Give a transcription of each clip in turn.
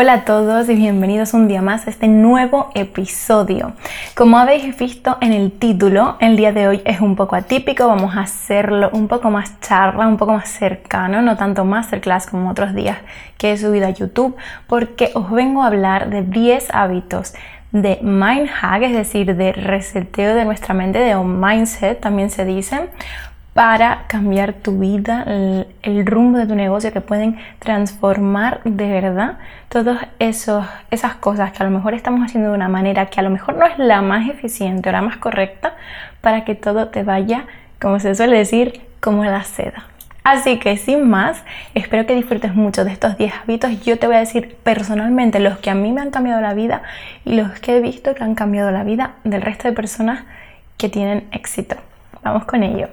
Hola a todos y bienvenidos un día más a este nuevo episodio. Como habéis visto en el título, el día de hoy es un poco atípico, vamos a hacerlo un poco más charla, un poco más cercano, no tanto masterclass como otros días que he subido a YouTube, porque os vengo a hablar de 10 hábitos de mindhack, es decir, de reseteo de nuestra mente, de un mindset también se dicen, para cambiar tu vida, el rumbo de tu negocio, que pueden transformar de verdad todas esas cosas que a lo mejor estamos haciendo de una manera que a lo mejor no es la más eficiente o la más correcta, para que todo te vaya, como se suele decir, como la seda. Así que sin más, espero que disfrutes mucho de estos 10 hábitos. Yo te voy a decir personalmente los que a mí me han cambiado la vida y los que he visto que han cambiado la vida del resto de personas que tienen éxito. Vamos con ello.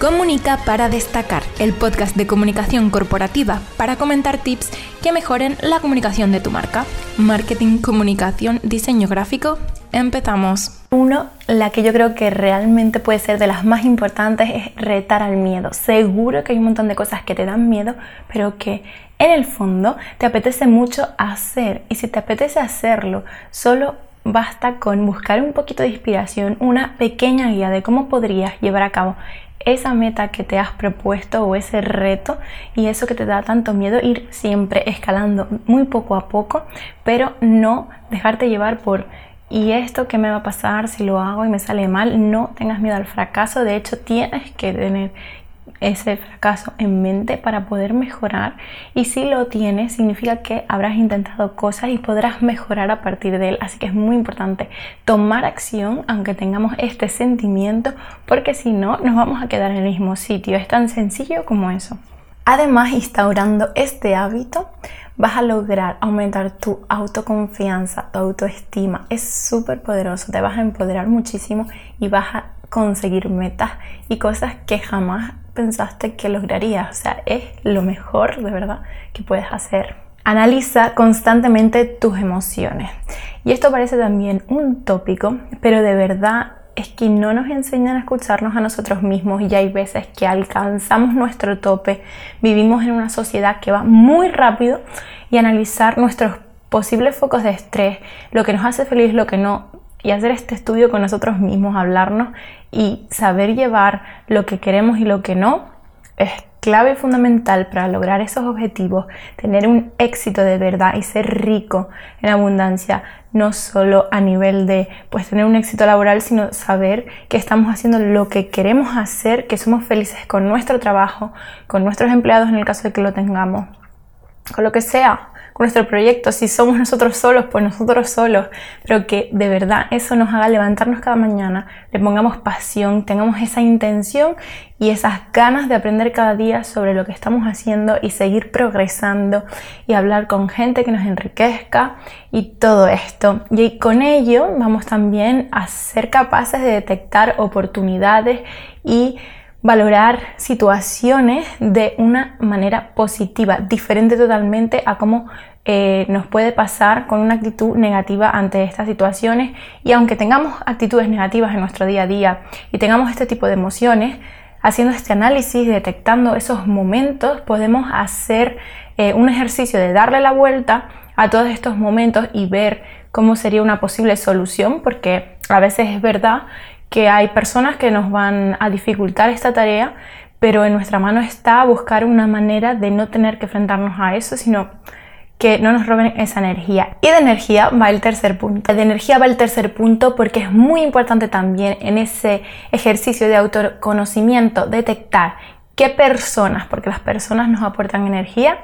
Comunica para destacar, el podcast de comunicación corporativa para comentar tips que mejoren la comunicación de tu marca. Marketing, comunicación, diseño gráfico. Empezamos. Uno, la que yo creo que realmente puede ser de las más importantes, es retar al miedo. Seguro que hay un montón de cosas que te dan miedo, pero que en el fondo te apetece mucho hacer. Y si te apetece hacerlo, solo basta con buscar un poquito de inspiración, una pequeña guía de cómo podrías llevar a cabo esa meta que te has propuesto o ese reto, y eso que te da tanto miedo, ir siempre escalando muy poco a poco, pero no dejarte llevar por ¿y esto qué me va a pasar si lo hago y me sale mal? No tengas miedo al fracaso, de hecho tienes que tener ese fracaso en mente para poder mejorar, y si lo tienes significa que habrás intentado cosas y podrás mejorar a partir de él. Así que es muy importante tomar acción aunque tengamos este sentimiento, porque si no nos vamos a quedar en el mismo sitio, es tan sencillo como eso. Además, instaurando este hábito vas a lograr aumentar tu autoconfianza, tu autoestima, es súper poderoso, te vas a empoderar muchísimo y vas a conseguir metas y cosas que jamás pensaste que lograrías. O sea, es lo mejor de verdad que puedes hacer. Analiza constantemente tus emociones. Y esto parece también un tópico, pero de verdad es que no nos enseñan a escucharnos a nosotros mismos, y hay veces que alcanzamos nuestro tope, vivimos en una sociedad que va muy rápido, y analizar nuestros posibles focos de estrés, lo que nos hace feliz, lo que no, y hacer este estudio con nosotros mismos, hablarnos y saber llevar lo que queremos y lo que no, es clave y fundamental para lograr esos objetivos, tener un éxito de verdad y ser rico en abundancia, no solo a nivel de pues tener un éxito laboral, sino saber que estamos haciendo lo que queremos hacer, que somos felices con nuestro trabajo, con nuestros empleados en el caso de que lo tengamos, con lo que sea, con nuestro proyecto. Si somos nosotros solos, pues nosotros solos, pero que de verdad eso nos haga levantarnos cada mañana, le pongamos pasión, tengamos esa intención y esas ganas de aprender cada día sobre lo que estamos haciendo y seguir progresando y hablar con gente que nos enriquezca y todo esto. Y con ello vamos también a ser capaces de detectar oportunidades y valorar situaciones de una manera positiva, diferente totalmente a cómo nos puede pasar con una actitud negativa ante estas situaciones. Y aunque tengamos actitudes negativas en nuestro día a día y tengamos este tipo de emociones, haciendo este análisis, detectando esos momentos, podemos hacer un ejercicio de darle la vuelta a todos estos momentos y ver cómo sería una posible solución, porque a veces es verdad que hay personas que nos van a dificultar esta tarea, pero en nuestra mano está buscar una manera de no tener que enfrentarnos a eso, sino que no nos roben esa energía. Y de energía va el tercer punto. De energía va el tercer punto porque es muy importante también en ese ejercicio de autoconocimiento detectar qué personas, porque las personas nos aportan energía,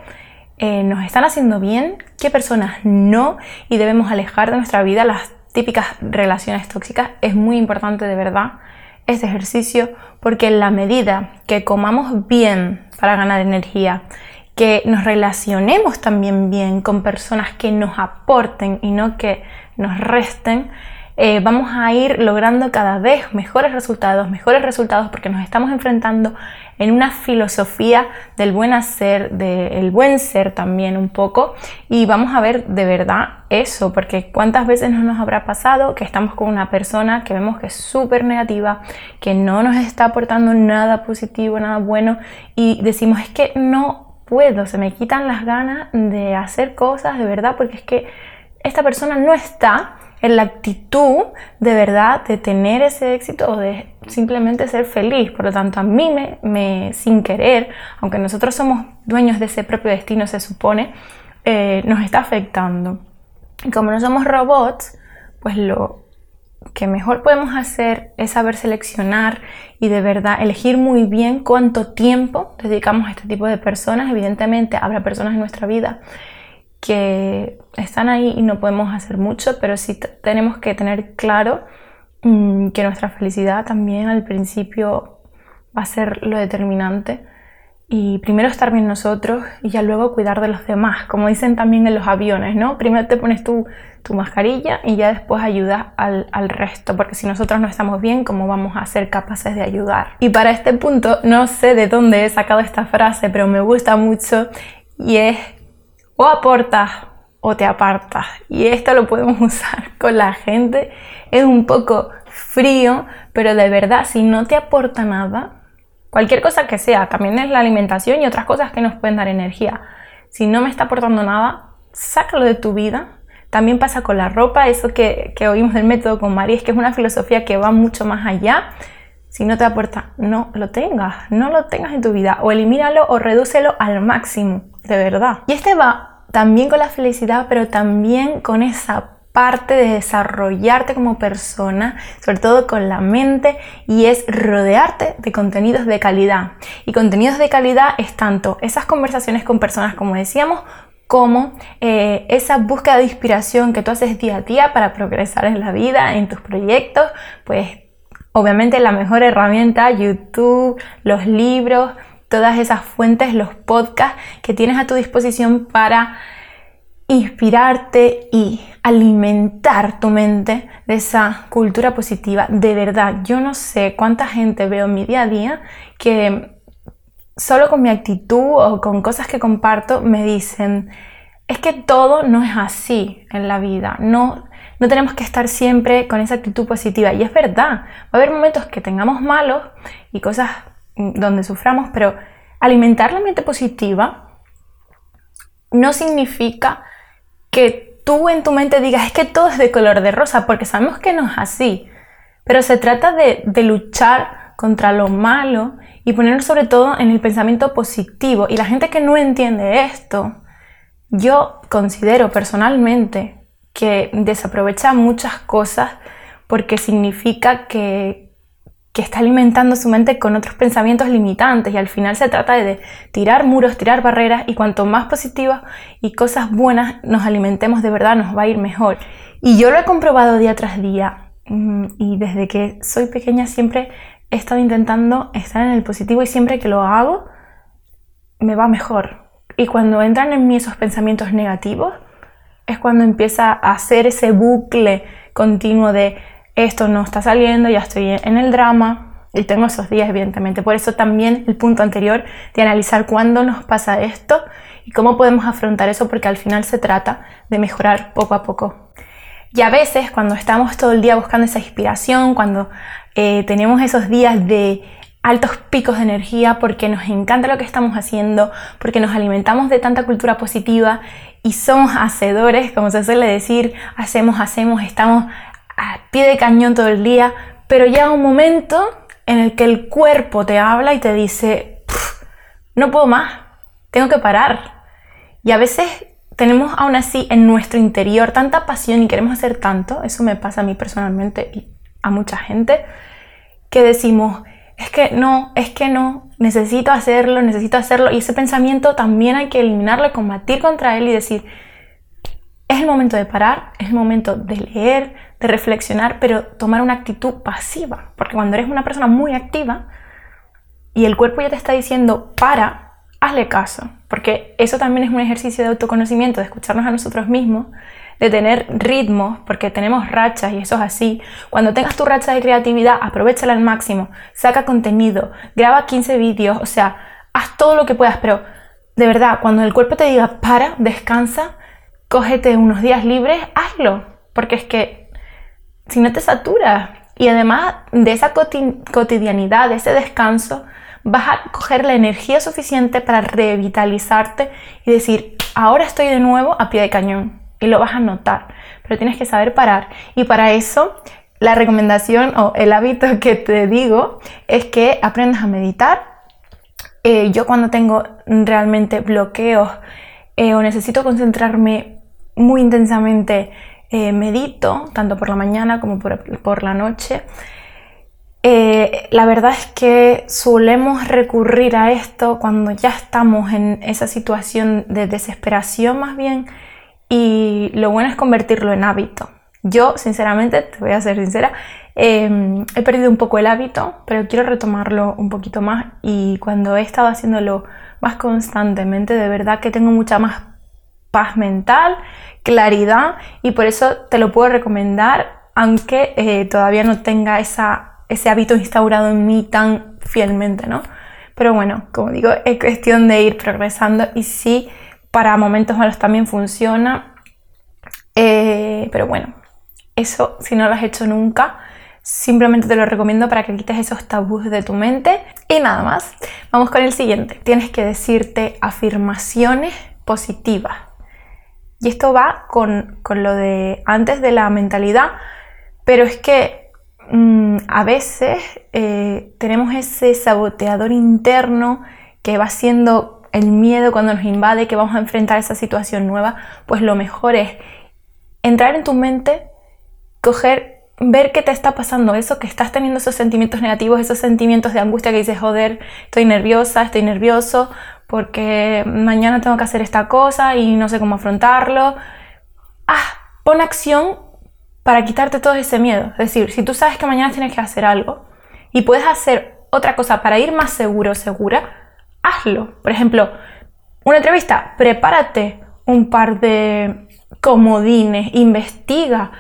nos están haciendo bien, qué personas no, y debemos alejar de nuestra vida las típicas relaciones tóxicas. Es muy importante de verdad este ejercicio, porque en la medida que comamos bien para ganar energía, que nos relacionemos también bien con personas que nos aporten y no que nos resten, vamos a ir logrando cada vez mejores resultados, porque nos estamos enfrentando en una filosofía del buen hacer, del buen ser también un poco, y vamos a ver de verdad eso, porque cuántas veces no nos habrá pasado que estamos con una persona que vemos que es súper negativa, que no nos está aportando nada positivo, nada bueno, y decimos es que no puedo, se me quitan las ganas de hacer cosas de verdad, porque es que esta persona no está en la actitud de verdad de tener ese éxito o de simplemente ser feliz. Por lo tanto, a mí me sin querer, aunque nosotros somos dueños de ese propio destino, se supone, nos está afectando. Y como no somos robots, pues lo que mejor podemos hacer es saber seleccionar y de verdad elegir muy bien cuánto tiempo dedicamos a este tipo de personas. Evidentemente habrá personas en nuestra vida que están ahí y no podemos hacer mucho, pero sí tenemos que tener claro que nuestra felicidad también al principio va a ser lo determinante, y primero estar bien nosotros y ya luego cuidar de los demás, como dicen también en los aviones, ¿no? Primero te pones tu mascarilla y ya después ayudas al resto, porque si nosotros no estamos bien, ¿cómo vamos a ser capaces de ayudar? Y para este punto, no sé de dónde he sacado esta frase, pero me gusta mucho, y es: o aportas o te apartas. Y esto lo podemos usar con la gente. Es un poco frío, pero de verdad, si no te aporta nada, cualquier cosa que sea, también es la alimentación y otras cosas que nos pueden dar energía. Si no me está aportando nada, sácalo de tu vida. También pasa con la ropa, eso que oímos del método con María, es que es una filosofía que va mucho más allá. Si no te aporta, no lo tengas en tu vida, o elimínalo o redúcelo al máximo, de verdad. Y este va también con la felicidad, pero también con esa parte de desarrollarte como persona, sobre todo con la mente, y es rodearte de contenidos de calidad. Y contenidos de calidad es tanto esas conversaciones con personas, como decíamos, como esa búsqueda de inspiración que tú haces día a día para progresar en la vida, en tus proyectos. Pues obviamente la mejor herramienta, YouTube, los libros, todas esas fuentes, los podcasts que tienes a tu disposición para inspirarte y alimentar tu mente de esa cultura positiva. De verdad, yo no sé cuánta gente veo en mi día a día que solo con mi actitud o con cosas que comparto me dicen: es que todo no es así en la vida, no tenemos que estar siempre con esa actitud positiva. Y es verdad, va a haber momentos que tengamos malos y cosas donde suframos, pero alimentar la mente positiva no significa que tú en tu mente digas: es que todo es de color de rosa, porque sabemos que no es así. Pero se trata de luchar contra lo malo y ponernos sobre todo en el pensamiento positivo. Y la gente que no entiende esto, yo considero personalmente que desaprovecha muchas cosas, porque significa que está alimentando su mente con otros pensamientos limitantes, y al final se trata de tirar muros, tirar barreras, y cuanto más positivas y cosas buenas nos alimentemos, de verdad nos va a ir mejor. Y yo lo he comprobado día tras día, y desde que soy pequeña siempre he estado intentando estar en el positivo, y siempre que lo hago me va mejor. Y cuando entran en mí esos pensamientos negativos es cuando empieza a hacer ese bucle continuo de: esto no está saliendo, ya estoy en el drama. Y tengo esos días, evidentemente. Por eso también el punto anterior de analizar cuándo nos pasa esto y cómo podemos afrontar eso, porque al final se trata de mejorar poco a poco. Y a veces, cuando estamos todo el día buscando esa inspiración, cuando tenemos esos días de altos picos de energía porque nos encanta lo que estamos haciendo, porque nos alimentamos de tanta cultura positiva y somos hacedores, como se suele decir, hacemos, estamos a pie de cañón todo el día, pero llega un momento en el que el cuerpo te habla y te dice: no puedo más, tengo que parar. Y a veces tenemos aún así en nuestro interior tanta pasión y queremos hacer tanto, eso me pasa a mí personalmente y a mucha gente, que decimos: es que no, necesito hacerlo, y ese pensamiento también hay que eliminarlo, combatir contra él y decir: es el momento de parar, es el momento de leer, de reflexionar, pero tomar una actitud pasiva, porque cuando eres una persona muy activa y el cuerpo ya te está diciendo para, hazle caso, porque eso también es un ejercicio de autoconocimiento, de escucharnos a nosotros mismos, de tener ritmos, porque tenemos rachas y eso es así. Cuando tengas tu racha de creatividad, aprovéchala al máximo, saca contenido, graba 15 vídeos, o sea, haz todo lo que puedas, pero de verdad, cuando el cuerpo te diga para, descansa, cógete unos días libres, hazlo, porque es que si no te saturas, y además de esa cotidianidad, de ese descanso, vas a coger la energía suficiente para revitalizarte y decir, ahora estoy de nuevo a pie de cañón, y lo vas a notar, pero tienes que saber parar. Y para eso, la recomendación o el hábito que te digo es que aprendas a meditar. Yo cuando tengo realmente bloqueos o necesito concentrarme muy intensamente, medito, tanto por la mañana como por la noche. La verdad es que solemos recurrir a esto cuando ya estamos en esa situación de desesperación más bien, y lo bueno es convertirlo en hábito. Yo, sinceramente, te voy a ser sincera, he perdido un poco el hábito, pero quiero retomarlo un poquito más, y cuando he estado haciéndolo más constantemente, de verdad que tengo mucha más paz mental, claridad, y por eso te lo puedo recomendar, aunque todavía no tenga ese hábito instaurado en mí tan fielmente, ¿no? Pero bueno, como digo, es cuestión de ir progresando, y sí, para momentos malos también funciona, pero bueno, eso si no lo has hecho nunca, simplemente te lo recomiendo para que quites esos tabús de tu mente. Y nada más, vamos con el siguiente. Tienes que decirte afirmaciones positivas. Y esto va con lo de antes de la mentalidad, pero es que a veces tenemos ese saboteador interno que va siendo el miedo cuando nos invade, que vamos a enfrentar esa situación nueva. Pues lo mejor es entrar en tu mente, ver qué te está pasando eso, que estás teniendo esos sentimientos negativos, esos sentimientos de angustia que dices, joder, estoy nerviosa, estoy nervioso, porque mañana tengo que hacer esta cosa y no sé cómo afrontarlo. Pon acción para quitarte todo ese miedo. Es decir, si tú sabes que mañana tienes que hacer algo y puedes hacer otra cosa para ir más seguro o segura, hazlo. Por ejemplo, una entrevista, prepárate un par de comodines, investiga,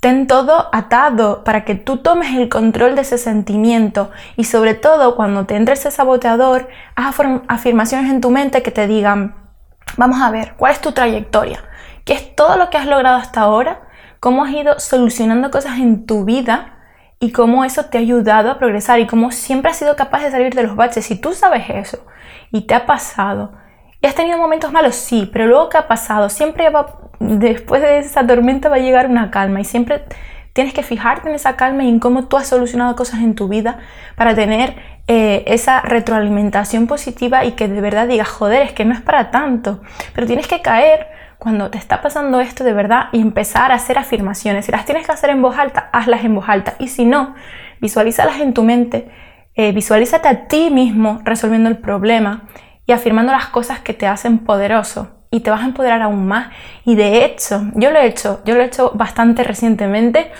ten todo atado para que tú tomes el control de ese sentimiento, y sobre todo cuando te entre ese saboteador, haz afirmaciones en tu mente que te digan, vamos a ver, ¿cuál es tu trayectoria? ¿Qué es todo lo que has logrado hasta ahora? ¿Cómo has ido solucionando cosas en tu vida? Y cómo eso te ha ayudado a progresar, y cómo siempre has sido capaz de salir de los baches. Si tú sabes eso y te ha pasado, y has tenido momentos malos, sí, pero luego ¿qué ha pasado? Siempre después de esa tormenta va a llegar una calma, y siempre tienes que fijarte en esa calma y en cómo tú has solucionado cosas en tu vida para tener esa retroalimentación positiva, y que de verdad digas, joder, es que no es para tanto. Pero tienes que caer cuando te está pasando esto de verdad y empezar a hacer afirmaciones. Si las tienes que hacer en voz alta, hazlas en voz alta, y si no, visualízalas en tu mente, visualízate a ti mismo resolviendo el problema y afirmando las cosas que te hacen poderoso, y te vas a empoderar aún más. Y de hecho, yo lo he hecho bastante recientemente,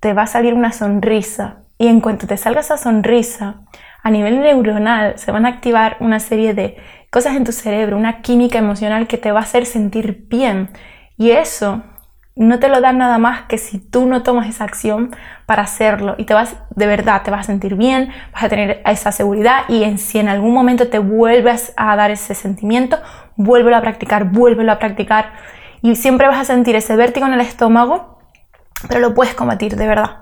te va a salir una sonrisa, y en cuanto te salga esa sonrisa, a nivel neuronal se van a activar una serie de cosas en tu cerebro, una química emocional que te va a hacer sentir bien, y eso no te lo da nada más que si tú no tomas esa acción para hacerlo, y de verdad te vas a sentir bien, vas a tener esa seguridad, y si en algún momento te vuelves a dar ese sentimiento, vuélvelo a practicar, y siempre vas a sentir ese vértigo en el estómago, pero lo puedes combatir de verdad,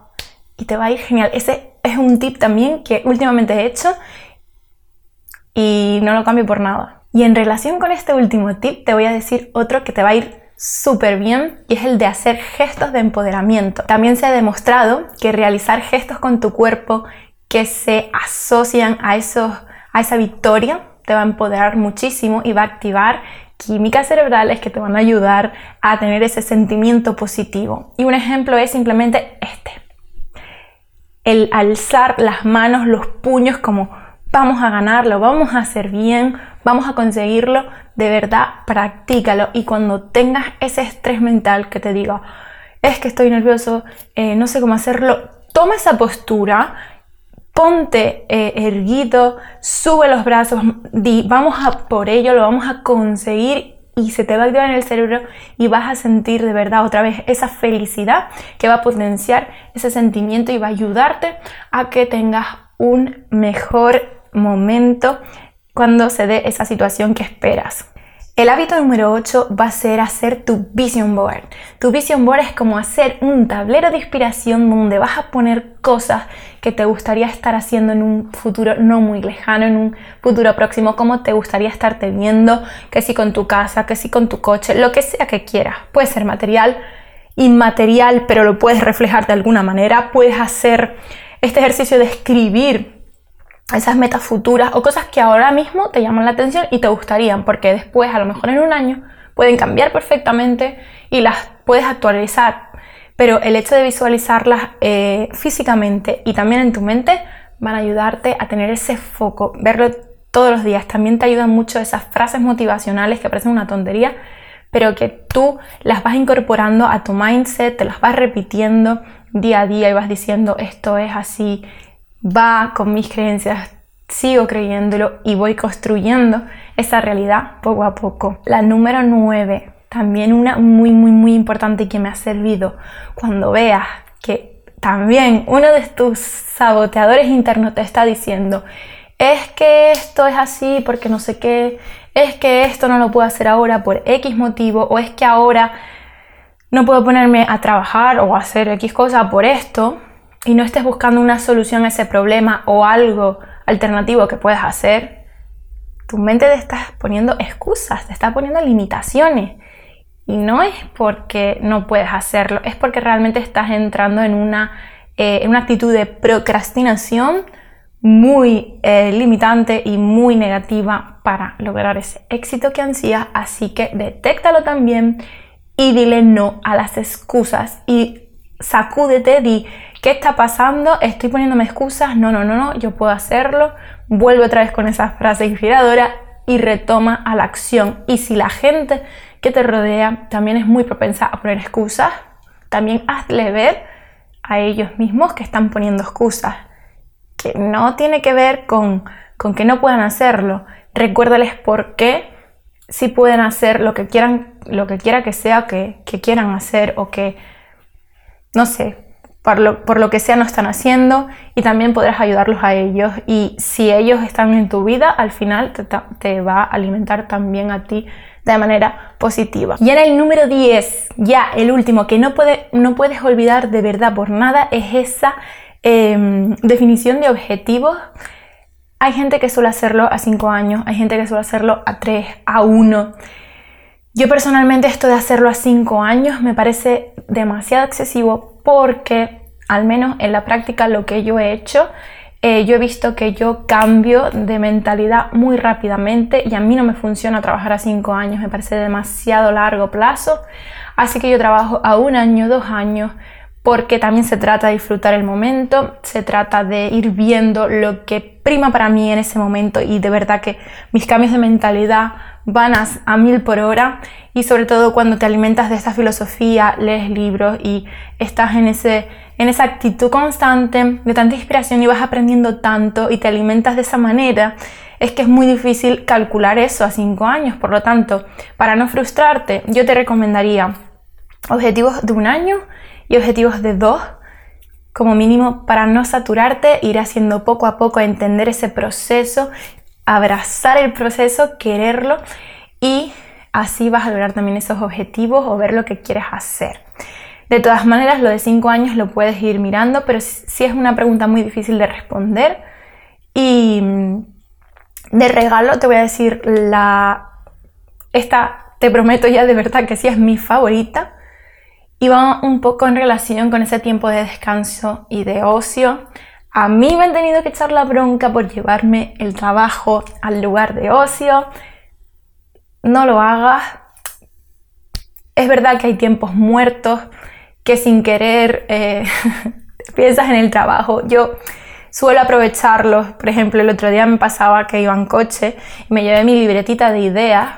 y te va a ir genial. Ese es un tip también que últimamente he hecho y no lo cambio por nada. Y en relación con este último tip, te voy a decir otro que te va a ir súper bien, y es el de hacer gestos de empoderamiento. También se ha demostrado que realizar gestos con tu cuerpo que se asocian a esa victoria te va a empoderar muchísimo, y va a activar químicas cerebrales que te van a ayudar a tener ese sentimiento positivo. Y un ejemplo es simplemente el alzar las manos, los puños, como vamos a ganarlo, vamos a hacer bien, vamos a conseguirlo. De verdad, practícalo, y cuando tengas ese estrés mental que te diga, es que estoy nervioso, no sé cómo hacerlo, toma esa postura, ponte erguido, sube los brazos, di, vamos a por ello, lo vamos a conseguir, y se te va a activar en el cerebro, y vas a sentir de verdad otra vez esa felicidad que va a potenciar ese sentimiento y va a ayudarte a que tengas un mejor momento cuando se dé esa situación que esperas. El hábito número 8 va a ser hacer tu vision board. Tu vision board es como hacer un tablero de inspiración donde vas a poner cosas que te gustaría estar haciendo en un futuro no muy lejano, en un futuro próximo, cómo te gustaría estarte viendo, que si con tu casa, que si con tu coche, lo que sea que quieras. Puede ser material, inmaterial, pero lo puedes reflejar de alguna manera. Puedes hacer este ejercicio de escribir esas metas futuras o cosas que ahora mismo te llaman la atención y te gustarían, porque después, a lo mejor en un año, pueden cambiar perfectamente y las puedes actualizar. Pero el hecho de visualizarlas físicamente y también en tu mente van a ayudarte a tener ese foco, verlo todos los días. También te ayudan mucho esas frases motivacionales que parecen una tontería, pero que tú las vas incorporando a tu mindset, te las vas repitiendo día a día y vas diciendo esto es así, va con mis creencias, sigo creyéndolo y voy construyendo esa realidad poco a poco. La número 9, también una muy importante que me ha servido. Cuando veas que también uno de tus saboteadores internos te está diciendo es que esto es así porque no sé qué, es que esto no lo puedo hacer ahora por X motivo, o es que ahora no puedo ponerme a trabajar o a hacer X cosa por esto, y no estés buscando una solución a ese problema o algo alternativo que puedas hacer, tu mente te estás poniendo excusas, te estás poniendo limitaciones. Y no es porque no puedes hacerlo, es porque realmente estás entrando en una actitud de procrastinación muy limitante y muy negativa para lograr ese éxito que ansías. Así que detéctalo también y dile no a las excusas y sacúdete, di ¿qué está pasando? Estoy poniéndome excusas, no, yo puedo hacerlo. Vuelve otra vez con esa frase inspiradora y retoma a la acción. Y si la gente que te rodea también es muy propensa a poner excusas, también hazle ver a ellos mismos que están poniendo excusas, que no tiene que ver con que no puedan hacerlo. Recuérdales por qué sí pueden hacer lo que quieran, lo que quiera que sea que quieran hacer, o que, no sé, por lo que sea no están haciendo, y también podrás ayudarlos a ellos. Y si ellos están en tu vida, al final te va a alimentar también a ti de manera positiva. Y en el número 10, ya el último, que no puedes olvidar de verdad por nada, es esa definición de objetivos. Hay gente que suele hacerlo a 5 años, hay gente que suele hacerlo a 3, a 1. Yo personalmente esto de hacerlo a 5 años me parece demasiado excesivo, porque al menos en la práctica lo que yo he hecho, yo he visto que yo cambio de mentalidad muy rápidamente y a mí no me funciona trabajar a 5 años, me parece demasiado largo plazo. Así que yo trabajo a 1 año, 2 años, porque también se trata de disfrutar el momento, se trata de ir viendo lo que prima para mí en ese momento, y de verdad que mis cambios de mentalidad van a 1000 por hora, y sobre todo cuando te alimentas de esta filosofía, lees libros y estás en esa actitud constante de tanta inspiración y vas aprendiendo tanto y te alimentas de esa manera, es que es muy difícil calcular eso a 5 años. Por lo tanto, para no frustrarte, yo te recomendaría objetivos de 1 año y objetivos de 2 como mínimo, para no saturarte, ir haciendo poco a poco, entender ese proceso, abrazar el proceso, quererlo, y así vas a lograr también esos objetivos o ver lo que quieres hacer. De todas maneras, lo de 5 años lo puedes ir mirando, pero sí es una pregunta muy difícil de responder. Y de regalo te voy a decir esta, te prometo ya de verdad que sí es mi favorita, y va un poco en relación con ese tiempo de descanso y de ocio. A mí me han tenido que echar la bronca por llevarme el trabajo al lugar de ocio. No lo hagas. Es verdad que hay tiempos muertos que sin querer piensas en el trabajo. Yo suelo aprovecharlos. Por ejemplo, el otro día me pasaba que iba en coche y me llevé mi libretita de ideas,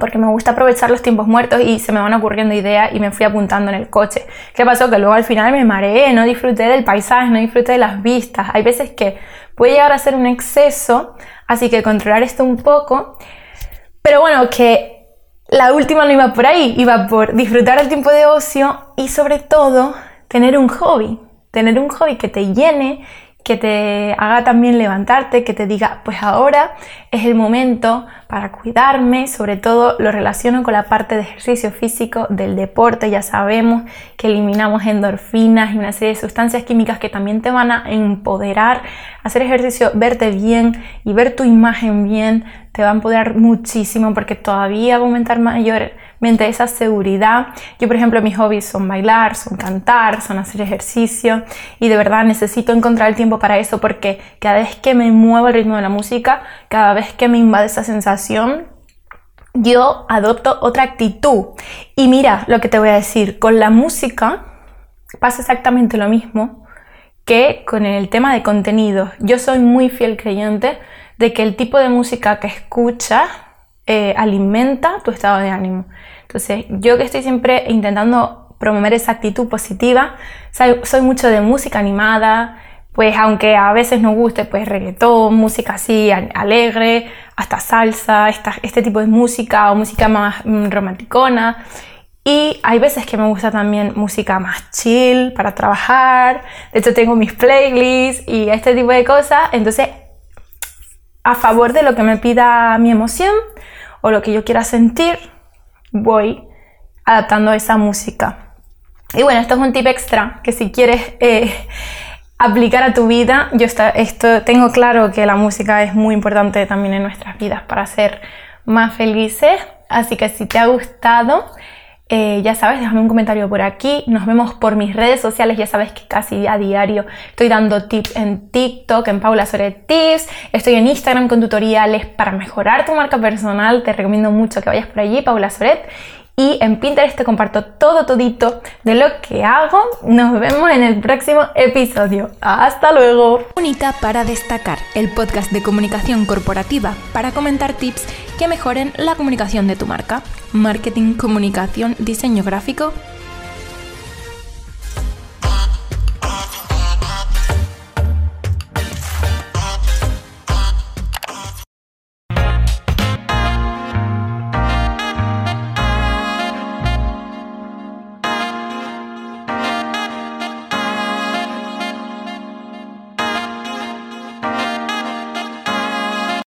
porque me gusta aprovechar los tiempos muertos y se me van ocurriendo ideas y me fui apuntando en el coche. ¿Qué pasó? Que luego al final me mareé, no disfruté del paisaje, no disfruté de las vistas. Hay veces que puede llegar a ser un exceso, así que controlar esto un poco. Pero bueno, que la última no iba por ahí, iba por disfrutar el tiempo de ocio y sobre todo tener un hobby que te llene, que te haga también levantarte, que te diga, pues ahora es el momento para cuidarme. Sobre todo lo relaciono con la parte de ejercicio físico, del deporte. Ya sabemos que eliminamos endorfinas y una serie de sustancias químicas que también te van a empoderar. Hacer ejercicio, verte bien y ver tu imagen bien, te va a empoderar muchísimo porque todavía va a aumentar mayormente esa seguridad. Yo, por ejemplo, mis hobbies son bailar, son cantar, son hacer ejercicio y de verdad necesito encontrar el tiempo para eso porque cada vez que me muevo al ritmo de la música, cada vez que me invade esa sensación, yo adopto otra actitud. Y mira lo que te voy a decir, con la música pasa exactamente lo mismo que con el tema de contenidos. Yo soy muy fiel creyente de que el tipo de música que escuchas alimenta tu estado de ánimo. Entonces, yo que estoy siempre intentando promover esa actitud positiva, soy mucho de música animada, pues aunque a veces nos guste, pues reggaetón, música así alegre, hasta salsa, este tipo de música o música más romanticona. Y hay veces que me gusta también música más chill para trabajar. De hecho, tengo mis playlists y este tipo de cosas. Entonces, a favor de lo que me pida mi emoción o lo que yo quiera sentir, voy adaptando esa música. Y bueno, esto es un tip extra que si quieres aplicar a tu vida, tengo claro que la música es muy importante también en nuestras vidas para ser más felices. Así que si te ha gustado, ya sabes, déjame un comentario por aquí. Nos vemos por mis redes sociales. Ya sabes que casi a diario estoy dando tips en TikTok, en Paula Soret Tips. Estoy en Instagram con tutoriales para mejorar tu marca personal. Te recomiendo mucho que vayas por allí, Paula Soret. Y en Pinterest te comparto todito de lo que hago. Nos vemos en el próximo episodio. ¡Hasta luego! Única para destacar, el podcast de comunicación corporativa para comentar tips que mejoren la comunicación de tu marca. Marketing, comunicación, diseño gráfico...